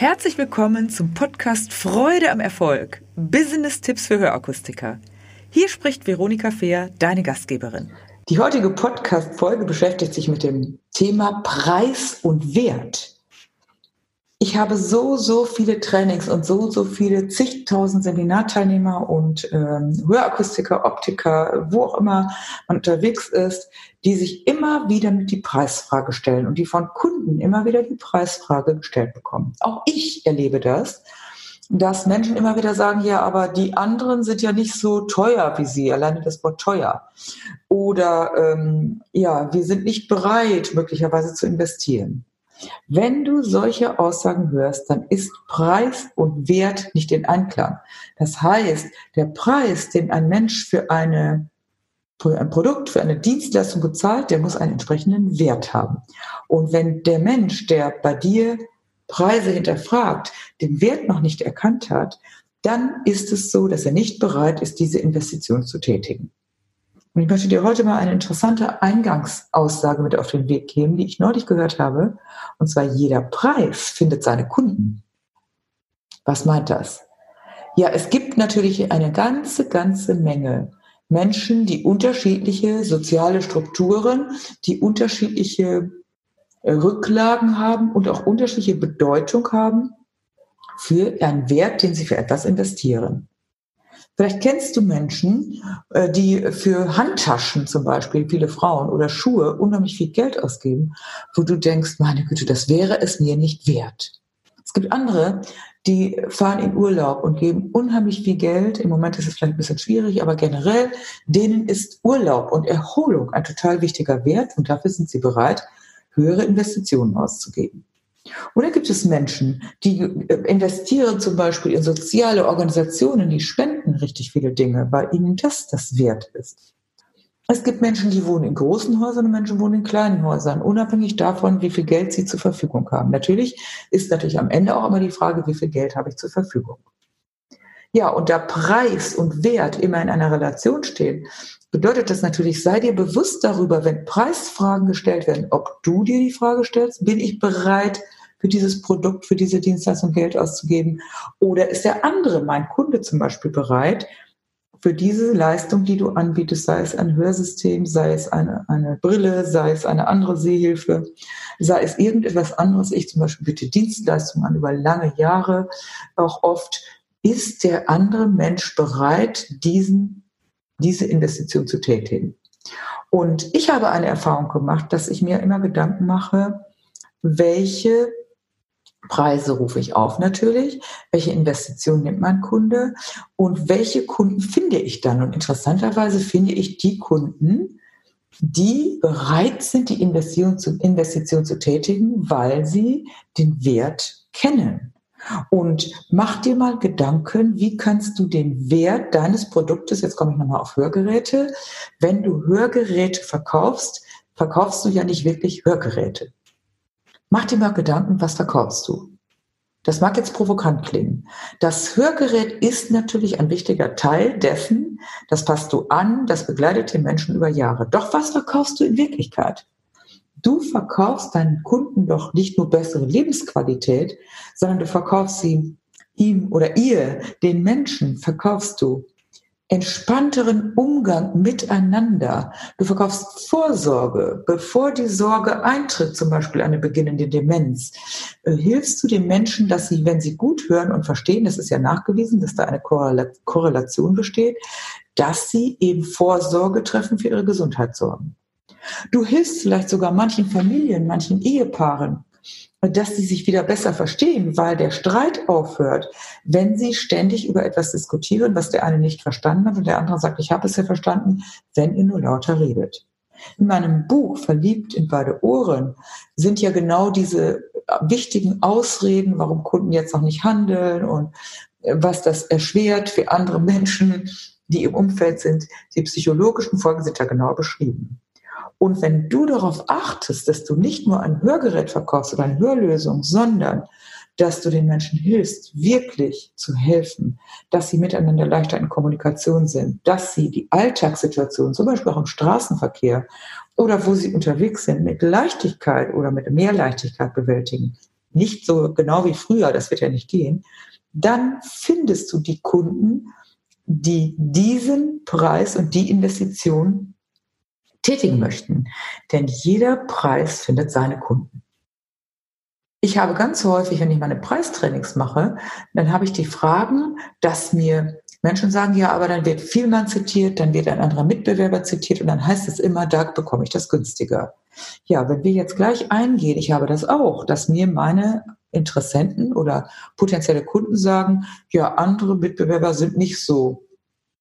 Herzlich willkommen zum Podcast Freude am Erfolg – Business-Tipps für Hörakustiker. Hier spricht Veronika Fehr, deine Gastgeberin. Die heutige Podcast-Folge beschäftigt sich mit dem Thema Preis und Wert. Ich habe so viele Trainings und so viele zigtausend Seminarteilnehmer und Hörakustiker, Optiker, wo auch immer man unterwegs ist, die sich immer wieder mit die Preisfrage stellen und die von Kunden immer wieder die Preisfrage gestellt bekommen. Auch ich erlebe das, dass Menschen immer wieder sagen, ja, aber die anderen sind ja nicht so teuer wie sie, alleine das Wort teuer. Oder ja, wir sind nicht bereit, möglicherweise zu investieren. Wenn du solche Aussagen hörst, dann ist Preis und Wert nicht in Einklang. Das heißt, der Preis, den ein Mensch für ein Produkt, für eine Dienstleistung bezahlt, der muss einen entsprechenden Wert haben. Und wenn der Mensch, der bei dir Preise hinterfragt, den Wert noch nicht erkannt hat, dann ist es so, dass er nicht bereit ist, diese Investition zu tätigen. Und ich möchte dir heute mal eine interessante Eingangsaussage mit auf den Weg geben, die ich neulich gehört habe. Und zwar, jeder Preis findet seine Kunden. Was meint das? Ja, es gibt natürlich eine ganze Menge Menschen, die unterschiedliche soziale Strukturen, die unterschiedliche Rücklagen haben und auch unterschiedliche Bedeutung haben für einen Wert, den sie für etwas investieren. Vielleicht kennst du Menschen, die für Handtaschen zum Beispiel, viele Frauen, oder Schuhe unheimlich viel Geld ausgeben, wo du denkst, meine Güte, das wäre es mir nicht wert. Es gibt andere, die fahren in Urlaub und geben unheimlich viel Geld. Im Moment ist es vielleicht ein bisschen schwierig, aber generell, denen ist Urlaub und Erholung ein total wichtiger Wert und dafür sind sie bereit, höhere Investitionen auszugeben. Oder gibt es Menschen, die investieren zum Beispiel in soziale Organisationen, die spenden richtig viele Dinge, weil ihnen das wert ist. Es gibt Menschen, die wohnen in großen Häusern und Menschen wohnen in kleinen Häusern, unabhängig davon, wie viel Geld sie zur Verfügung haben. Natürlich ist am Ende auch immer die Frage, wie viel Geld habe ich zur Verfügung. Ja, und da Preis und Wert immer in einer Relation stehen, bedeutet das natürlich, sei dir bewusst darüber, wenn Preisfragen gestellt werden, ob du dir die Frage stellst, bin ich bereit, für dieses Produkt, für diese Dienstleistung Geld auszugeben? Oder ist der andere, mein Kunde zum Beispiel, bereit, für diese Leistung, die du anbietest, sei es ein Hörsystem, sei es eine Brille, sei es eine andere Sehhilfe, sei es irgendetwas anderes. Ich zum Beispiel biete Dienstleistungen an über lange Jahre, auch oft. Ist der andere Mensch bereit, diese Investition zu tätigen? Und ich habe eine Erfahrung gemacht, dass ich mir immer Gedanken mache, welche Preise rufe ich auf natürlich, welche Investition nimmt mein Kunde und welche Kunden finde ich dann? Und interessanterweise finde ich die Kunden, die bereit sind, die Investition zu tätigen, weil sie den Wert kennen. Und mach dir mal Gedanken, wie kannst du den Wert deines Produktes, jetzt komme ich nochmal auf Hörgeräte, wenn du Hörgeräte verkaufst, verkaufst du ja nicht wirklich Hörgeräte. Mach dir mal Gedanken, was verkaufst du? Das mag jetzt provokant klingen. Das Hörgerät ist natürlich ein wichtiger Teil dessen, das passt du an, das begleitet den Menschen über Jahre. Doch was verkaufst du in Wirklichkeit? Du verkaufst deinen Kunden doch nicht nur bessere Lebensqualität, sondern du verkaufst ihm oder ihr, den Menschen, verkaufst du entspannteren Umgang miteinander. Du verkaufst Vorsorge. Bevor die Sorge eintritt, zum Beispiel eine beginnende Demenz, hilfst du den Menschen, dass sie, wenn sie gut hören und verstehen, das ist ja nachgewiesen, dass da eine Korrelation besteht, dass sie eben Vorsorge treffen, für ihre Gesundheit sorgen. Du hilfst vielleicht sogar manchen Familien, manchen Ehepaaren, dass sie sich wieder besser verstehen, weil der Streit aufhört, wenn sie ständig über etwas diskutieren, was der eine nicht verstanden hat und der andere sagt, ich habe es ja verstanden, wenn ihr nur lauter redet. In meinem Buch Verliebt in beide Ohren sind ja genau diese wichtigen Ausreden, warum Kunden jetzt noch nicht handeln und was das erschwert für andere Menschen, die im Umfeld sind. Die psychologischen Folgen sind ja genau beschrieben. Und wenn du darauf achtest, dass du nicht nur ein Hörgerät verkaufst oder eine Hörlösung, sondern dass du den Menschen hilfst, wirklich zu helfen, dass sie miteinander leichter in Kommunikation sind, dass sie die Alltagssituation, zum Beispiel auch im Straßenverkehr oder wo sie unterwegs sind, mit Leichtigkeit oder mit mehr Leichtigkeit bewältigen, nicht so genau wie früher, das wird ja nicht gehen, dann findest du die Kunden, die diesen Preis und die Investition tätigen möchten. Denn jeder Preis findet seine Kunden. Ich habe ganz häufig, wenn ich meine Preistrainings mache, dann habe ich die Fragen, dass mir Menschen sagen, ja, aber dann wird Vielmann zitiert, dann wird ein anderer Mitbewerber zitiert und dann heißt es immer, da bekomme ich das günstiger. Ja, wenn wir jetzt gleich eingehen, ich habe das auch, dass mir meine Interessenten oder potenzielle Kunden sagen, ja, andere Mitbewerber sind nicht so,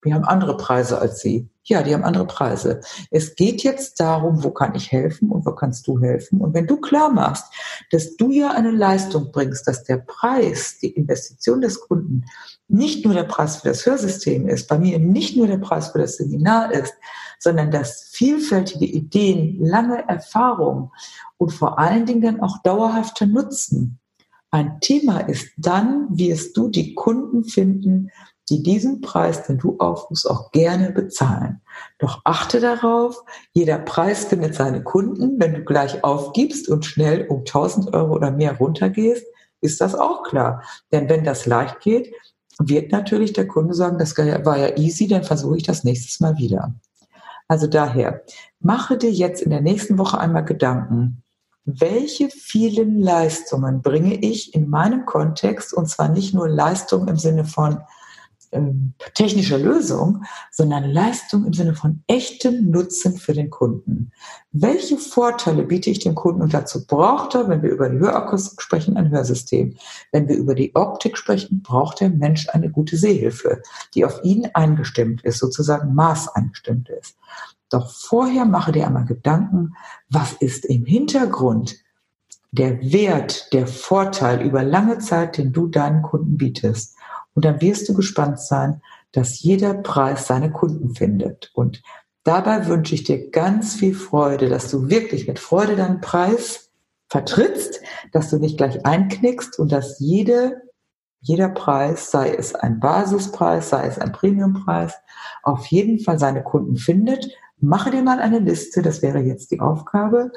wir haben andere Preise als sie. Ja, die haben andere Preise. Es geht jetzt darum, wo kann ich helfen und wo kannst du helfen. Und wenn du klar machst, dass du ja eine Leistung bringst, dass der Preis, die Investition des Kunden, nicht nur der Preis für das Hörsystem ist, bei mir nicht nur der Preis für das Seminar ist, sondern dass vielfältige Ideen, lange Erfahrung und vor allen Dingen dann auch dauerhafter Nutzen ein Thema ist, dann wirst du die Kunden finden, die diesen Preis, den du aufrufst, auch gerne bezahlen. Doch achte darauf, jeder Preis findet seine Kunden. Wenn du gleich aufgibst und schnell um 1.000 Euro oder mehr runtergehst, ist das auch klar. Denn wenn das leicht geht, wird natürlich der Kunde sagen, das war ja easy, dann versuche ich das nächstes Mal wieder. Also daher, mache dir jetzt in der nächsten Woche einmal Gedanken, welche vielen Leistungen bringe ich in meinem Kontext, und zwar nicht nur Leistungen im Sinne von technische Lösung, sondern Leistung im Sinne von echtem Nutzen für den Kunden. Welche Vorteile biete ich dem Kunden? Und dazu braucht er, wenn wir über die Hörakustik sprechen, ein Hörsystem. Wenn wir über die Optik sprechen, braucht der Mensch eine gute Sehhilfe, die auf ihn eingestimmt ist, sozusagen maßeingestimmt ist. Doch vorher mache dir einmal Gedanken, was ist im Hintergrund der Wert, der Vorteil über lange Zeit, den du deinen Kunden bietest. Und dann wirst du gespannt sein, dass jeder Preis seine Kunden findet. Und dabei wünsche ich dir ganz viel Freude, dass du wirklich mit Freude deinen Preis vertrittst, dass du nicht gleich einknickst und dass jeder Preis, sei es ein Basispreis, sei es ein Premiumpreis, auf jeden Fall seine Kunden findet. Mache dir mal eine Liste, das wäre jetzt die Aufgabe.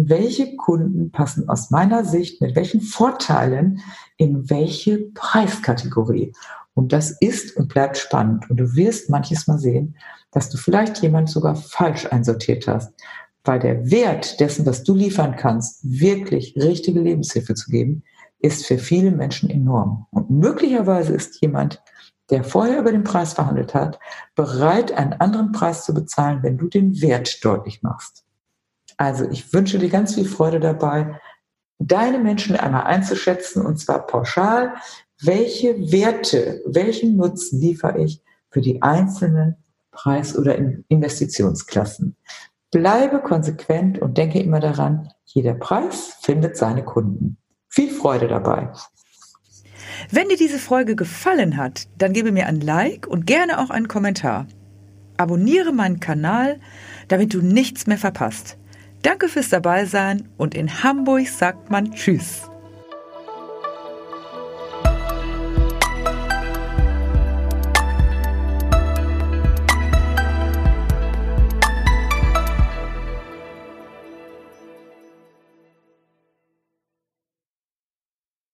Welche Kunden passen aus meiner Sicht mit welchen Vorteilen in welche Preiskategorie? Und das ist und bleibt spannend. Und du wirst manches Mal sehen, dass du vielleicht jemanden sogar falsch einsortiert hast, weil der Wert dessen, was du liefern kannst, wirklich richtige Lebenshilfe zu geben, ist für viele Menschen enorm. Und möglicherweise ist jemand, der vorher über den Preis verhandelt hat, bereit, einen anderen Preis zu bezahlen, wenn du den Wert deutlich machst. Also ich wünsche dir ganz viel Freude dabei, deine Menschen einmal einzuschätzen, und zwar pauschal, welche Werte, welchen Nutzen liefere ich für die einzelnen Preis- oder Investitionsklassen. Bleibe konsequent und denke immer daran, jeder Preis findet seine Kunden. Viel Freude dabei. Wenn dir diese Folge gefallen hat, dann gebe mir ein Like und gerne auch einen Kommentar. Abonniere meinen Kanal, damit du nichts mehr verpasst. Danke fürs Dabeisein und in Hamburg sagt man Tschüss.